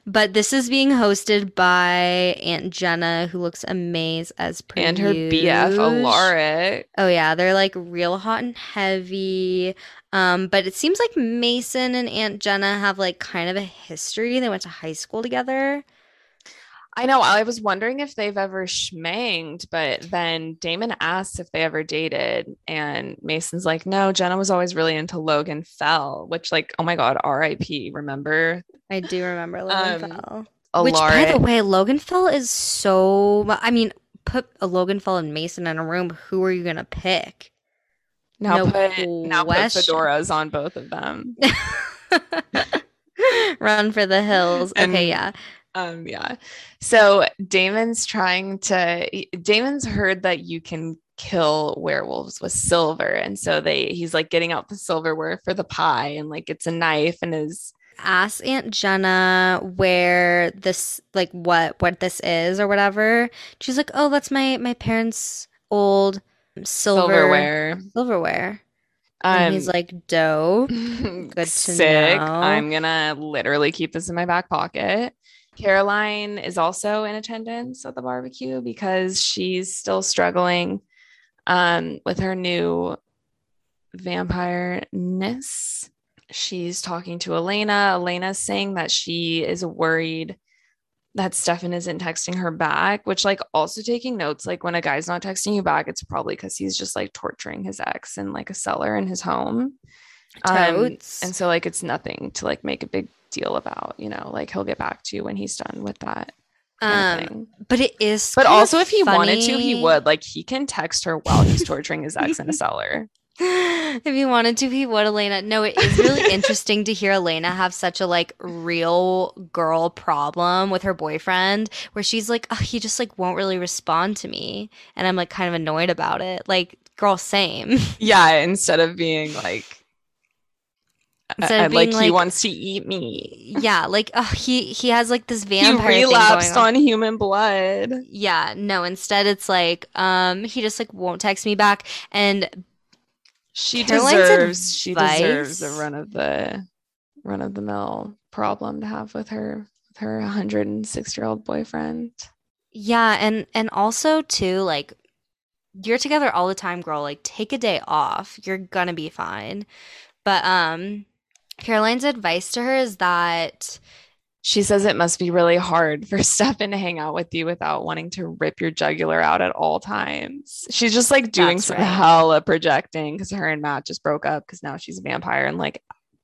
But this is being hosted by Aunt Jenna, who looks amazed as per and her B F Alaric. Oh yeah, they're like real hot and heavy. Um, but it seems like Mason and Aunt Jenna have like kind of a history. They went to high school together. I know. I was wondering if they've ever schmanged, but then Damon asks if they ever dated, and Mason's like, no, Jenna was always really into Logan Fell, which like, oh my God, R I P, remember? I do remember Logan um, Fell. Alaric. Which, by the way, Logan Fell is so, I mean, put a Logan Fell and Mason in a room, who are you going to pick? Now, no put, now put fedoras on both of them. Run for the hills. And- okay, yeah. Um, yeah. So Damon's trying to, Damon's heard that you can kill werewolves with silver. And so they, he's like getting out the silverware for the pie, and like, it's a knife, and is ask Aunt Jenna where this, like what, what this is or whatever. She's like, oh, that's my, my parents' old silver, silverware, silverware. Um, and he's like, dope. Good to sick. Know. I'm going to literally keep this in my back pocket. Caroline is also in attendance at the barbecue because she's still struggling um, with her new vampire-ness. She's talking to Elena. Elena's saying that she is worried that Stefan isn't texting her back, which, like, also taking notes, like, when a guy's not texting you back, it's probably because he's just, like, torturing his ex in, like, a cellar in his home. Totes. Um, and so, like, it's nothing to, like, make a big deal about, you know, like he'll get back to you when he's done with that kind of um thing. But it is but also if he funny. Wanted to, he would, like, he can text her while he's torturing his ex in a cellar. If he wanted to, he would, Elena. No, it is really interesting to hear Elena have such a, like, real girl problem with her boyfriend where she's like, oh, he just, like, won't really respond to me. And I'm, like, kind of annoyed about it. Like, girl, same. Yeah, instead of being, like, Instead of being, like, like he wants to eat me. Yeah, like oh, he he has like this vampire. He relapsed thing going on. on human blood. Yeah, no. Instead, it's like um he just like won't text me back. And she Caroline's deserves she deserves a run of the run of the mill problem to have with her with her one hundred six year old boyfriend. Yeah, and and also too like you're together all the time, girl. Like take a day off. You're gonna be fine. But um. Caroline's advice to her is that she says it must be really hard for Stefan to hang out with you without wanting to rip your jugular out at all times. She's just like doing That's some right. hella projecting because her and Matt just broke up because now she's a vampire and like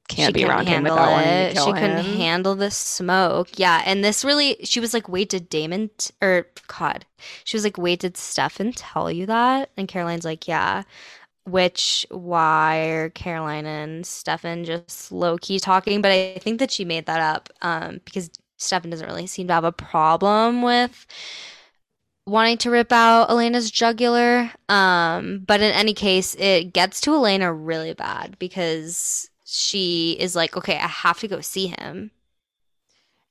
can't she be around him without it. wanting to kill she him. She couldn't handle the smoke. Yeah. And this really, she was like, wait, did Damon t- or God, she was like, wait, did Stefan tell you that? And Caroline's like, yeah. Which why are Caroline and Stefan just low-key talking? But I think that she made that up um, because Stefan doesn't really seem to have a problem with wanting to rip out Elena's jugular. Um, but in any case, it gets to Elena really bad because she is like, okay, I have to go see him.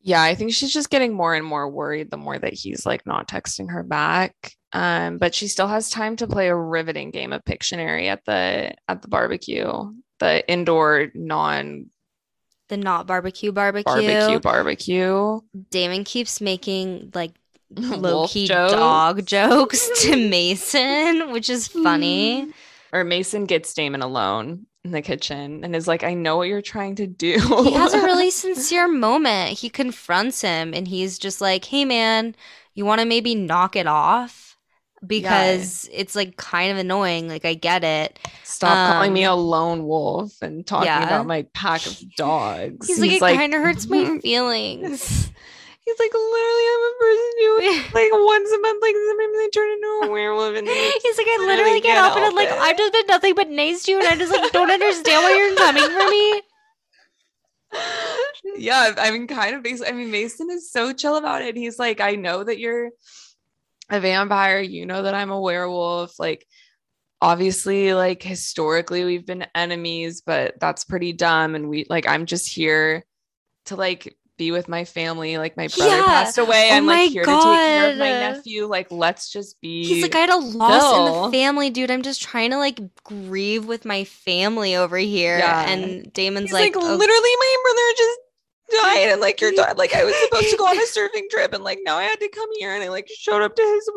Yeah, I think she's just getting more and more worried the more that he's like not texting her back. Um, but she still has time to play a riveting game of Pictionary at the at the barbecue, the indoor non, the not barbecue barbecue barbecue barbecue. Damon keeps making like low key dog jokes to Mason, which is funny. Or Mason gets Damon alone in the kitchen and is like, I know what you're trying to do. He has a really sincere moment. He confronts him and he's just like, hey man, you want to maybe knock it off? Because yeah. it's like kind of annoying. Like I get it. Stop um, calling me a lone wolf and talking yeah. about my pack of dogs. He's, he's like, like, it kind of hurts my feelings. He's like, literally, I'm a person who like once a month, like sometimes I turn into a werewolf. And he's like, I literally, literally get, get up and I'm like, I've just been nothing but nice to you, and I just like don't understand why you're coming for me. Yeah, I mean, kind of basically. I mean, Mason is so chill about it. He's like, I know that you're a vampire, you know that I'm a werewolf, like obviously like historically we've been enemies, but that's pretty dumb, and we like I'm just here to like be with my family, like my brother yeah. passed away, oh I'm like here God. to take care of my nephew, like let's just be he's like I had a loss no. in the family, dude, I'm just trying to like grieve with my family over here yeah. and Damon's he's like, like oh. literally my brother just died and like your dad, like I was supposed to go on a surfing trip and like now I had to come here, and I like showed up to his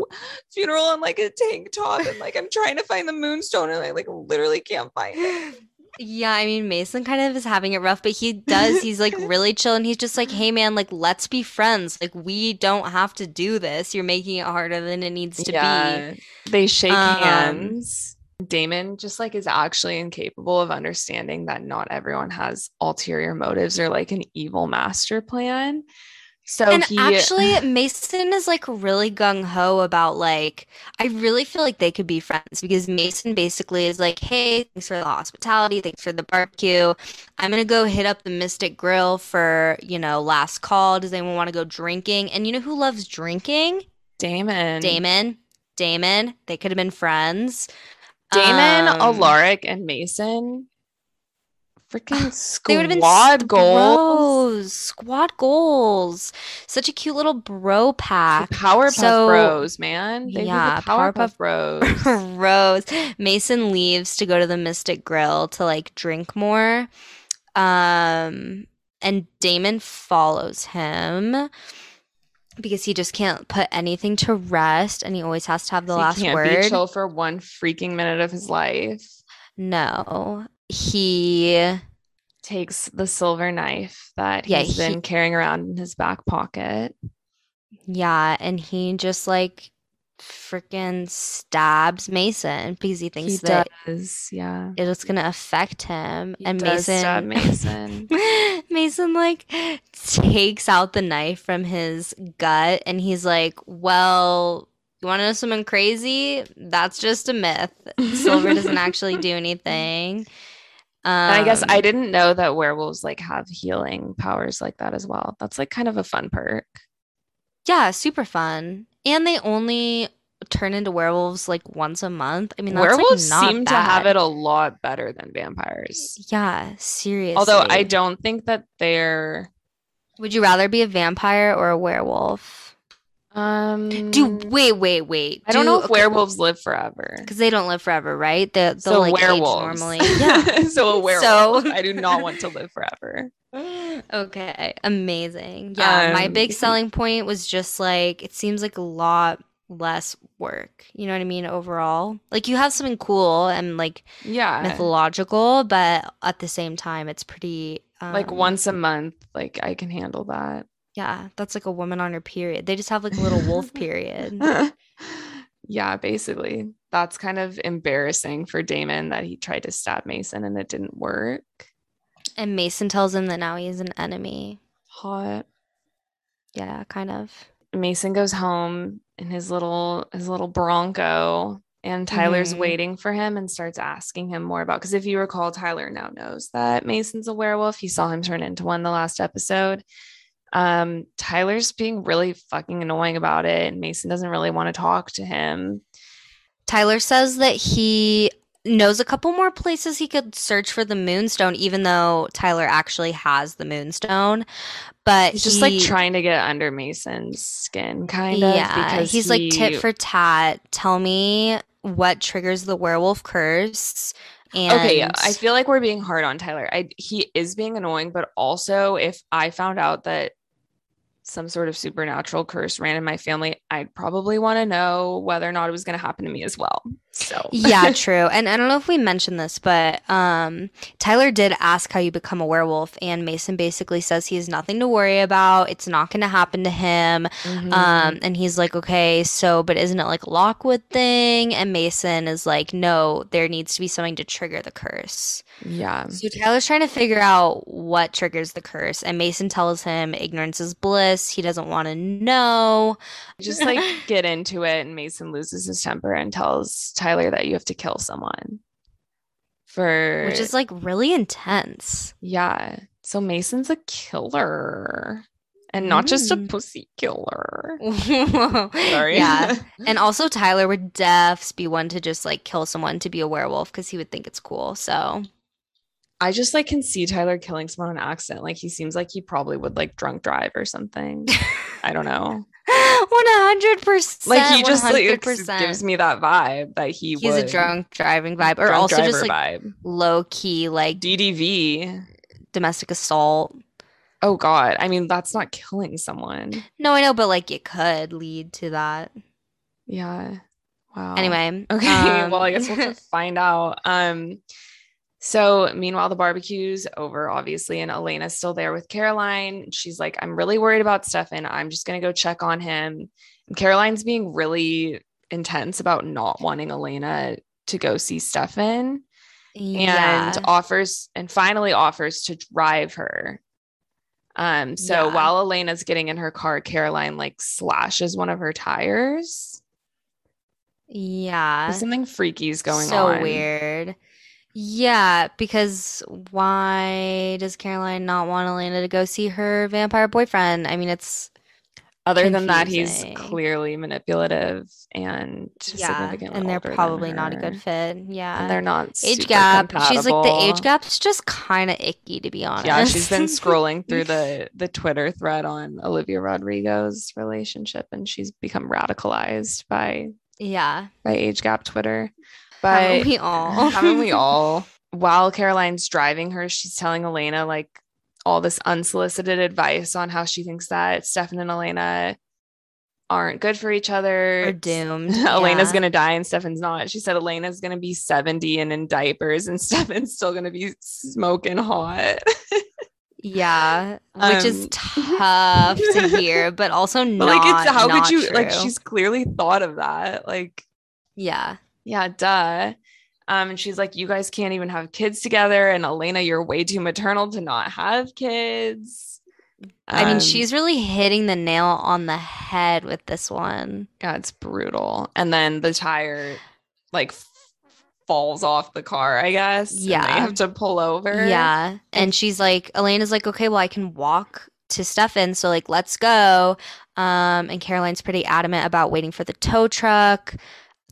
funeral on like a tank top and like I'm trying to find the moonstone and I like literally can't find it. Yeah, I mean Mason kind of is having it rough, but he does he's like really chill and he's just like, hey man, like let's be friends, like we don't have to do this, you're making it harder than it needs to yeah. be. They shake um, hands. Damon just like is actually incapable of understanding that not everyone has ulterior motives or like an evil master plan. So and he- actually Mason is like really gung-ho about like, I really feel like they could be friends because Mason basically is like, hey, thanks for the hospitality, thanks for the barbecue, I'm gonna go hit up the Mystic Grill for, you know, last call, does anyone want to go drinking? And you know who loves drinking? Damon. Damon. Damon. They could have been friends. Damon, um, Alaric, and Mason, freaking squad they been squad goals, bros, squad goals. Such a cute little bro pack. The Powerpuff so, Bros, man. They yeah, the Powerpuff, Powerpuff Bros. Bros. Mason leaves to go to the Mystic Grill to like drink more, um, and Damon follows him because he just can't put anything to rest and he always has to have the last word. He can't be chill for one freaking minute of his life. No. He takes the silver knife that yeah, he's been he, carrying around in his back pocket. Yeah, and he just like freaking stabs Mason because he thinks he that does, yeah. it's gonna affect him. He and does Mason stab Mason. Mason like takes out the knife from his gut and he's like, well, You want to know something crazy? That's just a myth. Silver doesn't actually do anything. Um, I guess I didn't know that werewolves like have healing powers like that as well. That's like kind of a fun perk. Yeah, super fun. And they only turn into werewolves like once a month. I mean, that's, werewolves like, not seem bad. To have it a lot better than vampires. Yeah, seriously. Although I don't think that they're. Would you rather be a vampire or a werewolf? Um, do wait, wait, wait. I do, don't know if okay, werewolves live forever because they don't live forever, right? They, so like, werewolves normally. Yeah. So a werewolf. So I do not want to live forever. Okay, amazing. Yeah, um, my big selling point was just like it seems like a lot less work. You know what I mean? Overall, like you have something cool and like yeah, mythological, but at the same time, it's pretty. Like once a month, like I can handle that. Yeah, that's like a woman on her period. They just have like a little wolf period. Yeah, basically. That's kind of embarrassing for Damon that he tried to stab Mason and it didn't work. And Mason tells him that now he is an enemy. Hot. Yeah, kind of. Mason goes home in his little his little Bronco. And Tyler's mm-hmm. waiting for him and starts asking him more about, because if you recall, Tyler now knows that Mason's a werewolf. He saw him turn into one the last episode. Um, Tyler's being really fucking annoying about it. And Mason doesn't really want to talk to him. Tyler says that he knows a couple more places he could search for the moonstone, even though Tyler actually has the moonstone. But he's he, just like trying to get under Mason's skin, kind of. Yeah, because he's he, like tit for tat. Tell me what triggers the werewolf curse. And okay, yeah, I feel like we're being hard on Tyler. I he is being annoying, but also if I found out that some sort of supernatural curse ran in my family, I'd probably want to know whether or not it was going to happen to me as well. So yeah, true. And I don't know if we mentioned this, but um, Tyler did ask how you become a werewolf, and Mason basically says he has nothing to worry about. It's not going to happen to him. Mm-hmm. Um, and he's like, okay, so, but isn't it like a Lockwood thing? And Mason is like, no, there needs to be something to trigger the curse. Yeah. So Tyler's trying to figure out what triggers the curse, and Mason tells him ignorance is bliss. He doesn't want to know. Just like get into it, and Mason loses his temper and tells Tyler that you have to kill someone for which is like really intense. Yeah. So Mason's a killer and not mm. just a pussy killer. Sorry. Yeah. And also Tyler would defs be one to just like kill someone to be a werewolf because he would think it's cool. So I just like can see Tyler killing someone on accident. Like he seems like he probably would like drunk drive or something. I don't know. one hundred percent Like he just one hundred percent like gives me that vibe that he He's would. A drunk driving vibe, or drunk also just like vibe. Low key like D D V, domestic assault. Oh God. I mean, that's not killing someone. No, I know, but like it could lead to that. Yeah. Wow. Anyway. Okay. Um, well, I guess we'll just find out. Um So meanwhile, the barbecue's over, obviously, and Elena's still there with Caroline. She's like, I'm really worried about Stefan. I'm just going to go check on him. And Caroline's being really intense about not wanting Elena to go see Stefan, yeah. and offers and finally offers to drive her. Um. So yeah. While Elena's getting in her car, Caroline like slashes one of her tires. Yeah. There's something freaky's going so on. So weird. Yeah, because why does Caroline not want Elena to go see her vampire boyfriend? I mean, it's other confusing. Than that, he's clearly manipulative and yeah, significantly and they're probably not a good fit. Yeah, and they're not age gap. Compatible. She's like the age gap's just kind of icky, to be honest. Yeah, she's been scrolling through the the Twitter thread on Olivia Rodrigo's relationship, and she's become radicalized by yeah by age gap Twitter. But haven't we all? haven't we all? While Caroline's driving her, she's telling Elena like all this unsolicited advice on how she thinks that Stefan and Elena aren't good for each other. Are doomed. Elena's yeah. gonna die and Stefan's not. She said Elena's gonna be seventy and in diapers, and Stefan's still gonna be smoking hot. Yeah, um, which is tough to hear, but also not. But, like, it's how could you? True. Like, she's clearly thought of that. Like, yeah. Yeah, duh. Um, and she's like, you guys can't even have kids together. And Elena, you're way too maternal to not have kids. I mean, um, she's really hitting the nail on the head with this one. Yeah, it's brutal. And then the tire, like, f- falls off the car, I guess. Yeah. And they have to pull over. Yeah. And she's like, Elena's like, okay, well, I can walk to Stefan, so, like, let's go. Um, and Caroline's pretty adamant about waiting for the tow truck.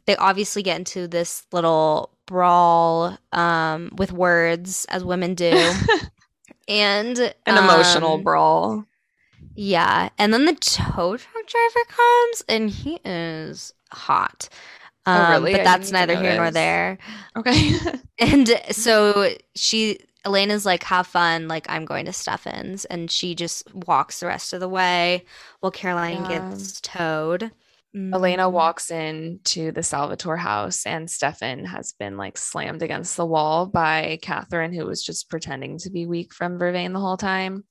They obviously get into this little brawl um, with words, as women do. And an um, emotional brawl. Yeah. And then the tow truck driver comes and he is hot. Um, oh, really? But I that's neither here nor there. Okay. And so she, Elena's like, have fun. Like, I'm going to Stefan's. And she just walks the rest of the way while Caroline yeah. gets towed. Mm-hmm. Elena walks into the Salvatore house and Stefan has been, like, slammed against the wall by Catherine, who was just pretending to be weak from Vervain the whole time.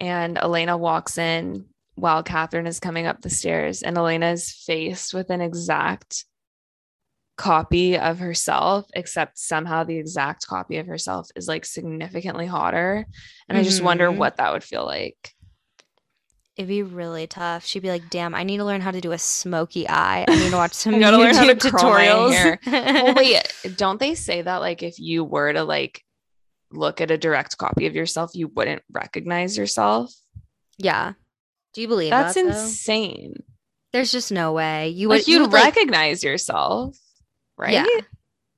And Elena walks in while Catherine is coming up the stairs, and Elena is faced with an exact copy of herself, except somehow the exact copy of herself is, like, significantly hotter. And mm-hmm. I just wonder what that would feel like. It'd be really tough. She'd be like, damn, I need to learn how to do a smoky eye. I need to watch some YouTube learn how to tutorials. Well, wait, don't they say that, like, if you were to, like, look at a direct copy of yourself, you wouldn't recognize yourself? Yeah. Do you believe That's that, insane. Though? There's just no way. You would, like, you'd you would, recognize like, yourself, right? Yeah.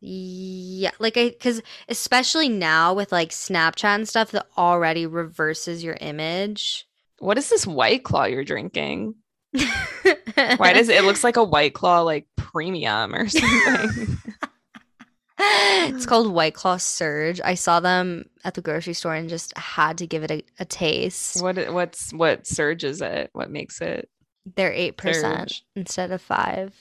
Yeah, like, I, because especially now with, like, Snapchat and stuff that already reverses your image. What is this White Claw you're drinking? Why does it, it looks like a White Claw, like, premium or something? It's called White Claw Surge. I saw them at the grocery store and just had to give it a, a taste. What what's what surge is it? What makes it? They're eight percent instead of five.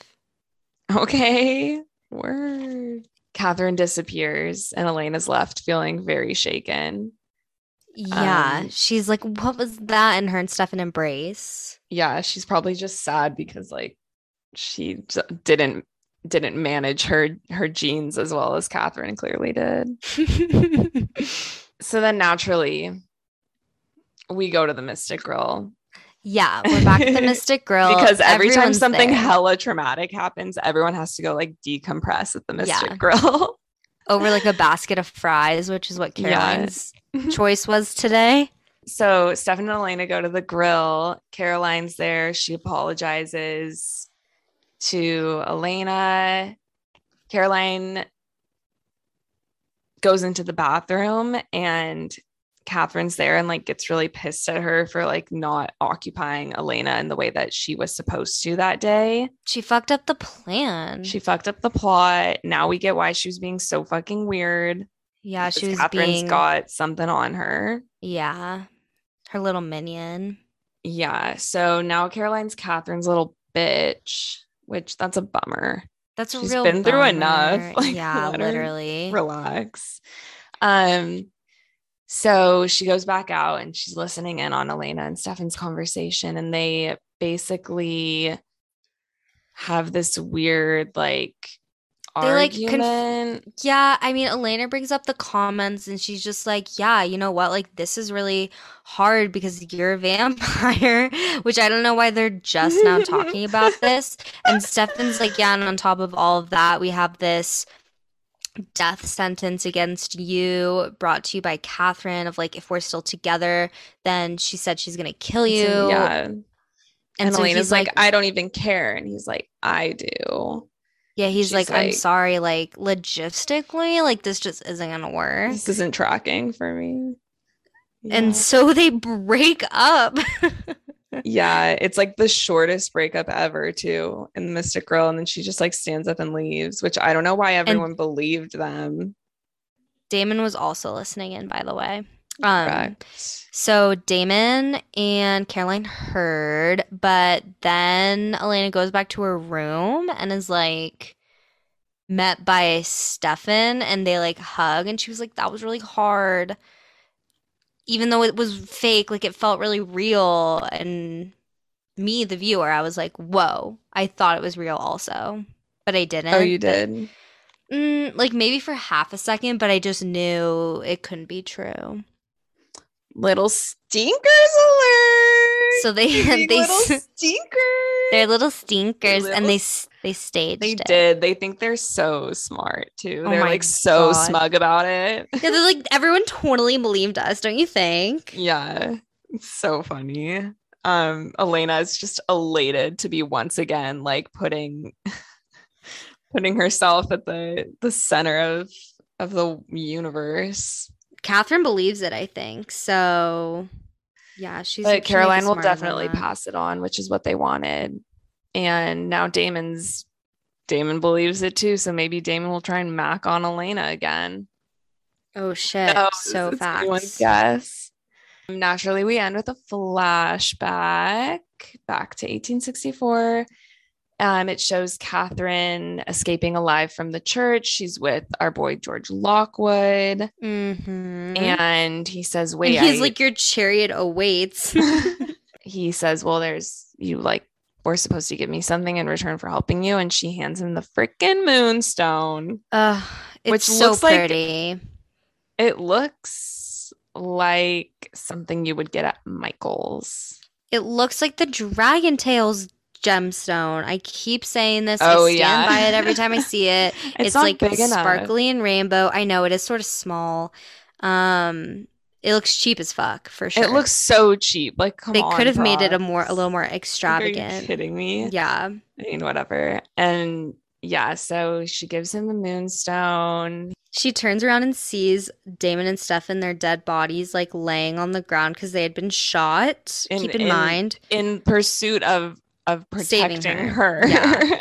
Okay. Word. Catherine disappears and Elena's left feeling very shaken. Yeah, um, she's like, what was that? And her and Stefan embrace. Yeah, she's probably just sad because, like, she d- didn't didn't manage her her genes as well as Catherine clearly did. So then naturally, we go to the Mystic Grill. Yeah, we're back at the Mystic Grill. Because every Everyone's time something there. hella traumatic happens, everyone has to go, like, decompress at the Mystic yeah. Grill. Over, like, a basket of fries, which is what Caroline's yeah. choice was today. So Stefan and Elena go to the grill. Caroline's there. She apologizes to Elena. Caroline goes into the bathroom and Catherine's there and, like, gets really pissed at her for, like, not occupying Elena in the way that she was supposed to that day. She fucked up the plan. She fucked up the plot. Now we get why she was being so fucking weird. Yeah, she was Catherine's being... got something on her. Yeah. Her little minion. Yeah. So now Caroline's Catherine's little bitch, which that's a bummer. That's a She's real been bummer. Through enough. Like, yeah, literally. Relax. Um... So she goes back out and she's listening in on Elena and Stefan's conversation. And they basically have this weird, like, they argument. Like, conf- yeah. I mean, Elena brings up the comments and she's just like, yeah, you know what? Like, this is really hard because you're a vampire, which I don't know why they're just now talking about this. And Stefan's like, yeah. And on top of all of that, we have this death sentence against you brought to you by Catherine of, like, if we're still together, then she said she's gonna kill you. Yeah. And, and so Elena's like, like, I don't even care. And he's like, I do. Yeah, he's like, like, I'm sorry, like, logistically, like, this just isn't gonna work. This isn't tracking for me. Yeah. And so they break up. Yeah, it's like the shortest breakup ever too in the Mystic Grill, and then she just, like, stands up and leaves, which I don't know why everyone and believed them. Damon was also listening in, by the way. Um, Correct. So Damon and Caroline heard, but then Elena goes back to her room and is like met by Stefan, and they, like, hug, and she was like, "That was really hard." Even though it was fake, like, it felt really real. And me, the viewer, I was like, whoa, I thought it was real also. But I didn't. Oh, you did? But, mm, like, maybe for half a second, but I just knew it couldn't be true. Little stinkers alert! So they had they little stinkers. They're little stinkers, little, and they they staged. They it. did. They think they're so smart too. Oh they're like so God. smug about it. Yeah, they're like everyone totally believed us, don't you think? Yeah, it's so funny. Um, Elena is just elated to be once again like putting putting herself at the the center of of the universe. Catherine believes it, I think. So, yeah, she's. But Caroline will definitely pass it on, which is what they wanted. And now Damon's Damon believes it too. So maybe Damon will try and mack on Elena again. Oh shit! No, so fast. Yes. Naturally, we end with a flashback back to eighteen sixty-four. Um, it shows Catherine escaping alive from the church. She's with our boy, George Lockwood. Mm-hmm. And he says, wait. And he's I... like, your chariot awaits. He says, well, there's you like, we're supposed to give me something in return for helping you. And she hands him the freaking moonstone. Uh, it's which so looks pretty. Like, it looks like something you would get at Michael's. It looks like the Dragon Tails gemstone. I keep saying this. Oh, I stand yeah. by it every time I see it. it's, it's like big sparkly enough. And rainbow. I know it is sort of small. Um, it looks cheap as fuck for sure. It looks so cheap. Like come they on, could have bros. made it a more a little more extravagant. Like, are you kidding me? Yeah. I mean, whatever. And yeah, so she gives him the moonstone. She turns around and sees Damon and Stefan, their dead bodies, like laying on the ground because they had been shot. In, keep in, in mind, in pursuit of. Of protecting Saving her, her. Yeah.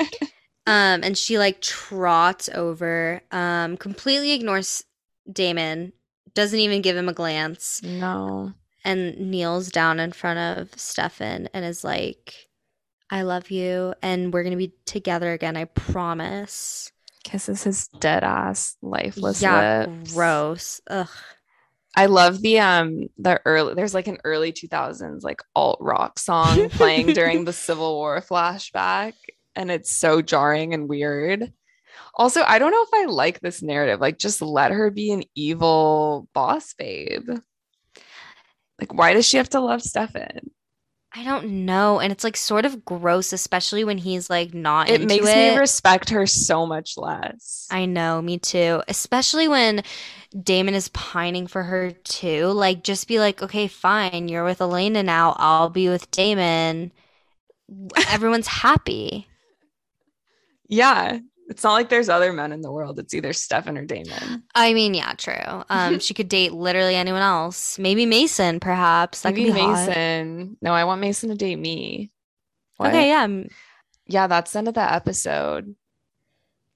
um, and she like trots over, um, completely ignores Damon, doesn't even give him a glance, no, and kneels down in front of Stefan and is like, "I love you, and we're gonna be together again. I promise." Kisses his dead ass, lifeless yeah, lips. Gross. Ugh. I love the um the early there's like an early two thousands like alt rock song playing during the Civil War flashback, and it's so jarring and weird. Also, I don't know if I like this narrative. Like, just let her be an evil boss babe. Like, why does she have to love Stefan? I don't know, and it's like sort of gross, especially when he's like not into it. It makes me respect her so much less. I know, me too. Especially when Damon is pining for her too. Like, just be like, okay, fine, you're with Elena now. I'll be with Damon. Everyone's happy. Yeah, it's not like there's other men in the world. It's either Stefan or Damon. I mean, yeah, true. Um, she could date literally anyone else. Maybe Mason, perhaps. That Maybe could be Mason. Hot. No, I want Mason to date me. What? Okay, yeah, yeah. That's the end of the episode.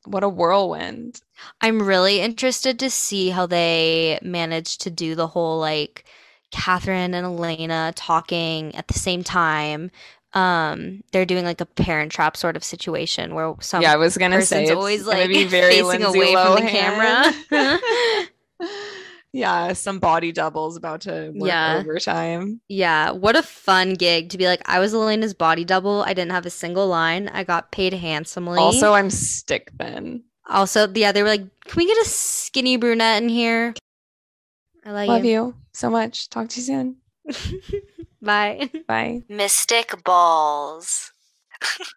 What a whirlwind! I'm really interested to see how they manage to do the whole like Catherine and Elena talking at the same time. Um, they're doing like a Parent Trap sort of situation where some yeah, I was gonna person's say it's always like be very facing Lindsay away Lohan. From the camera. Yeah, some body double's about to work yeah. overtime. Yeah, what a fun gig to be like, I was Elena's body double. I didn't have a single line. I got paid handsomely. Also, I'm stick thin. Also, yeah, they were like, can we get a skinny brunette in here? I like Love you. you so much. Talk to you soon. Bye. Bye. Mystic balls.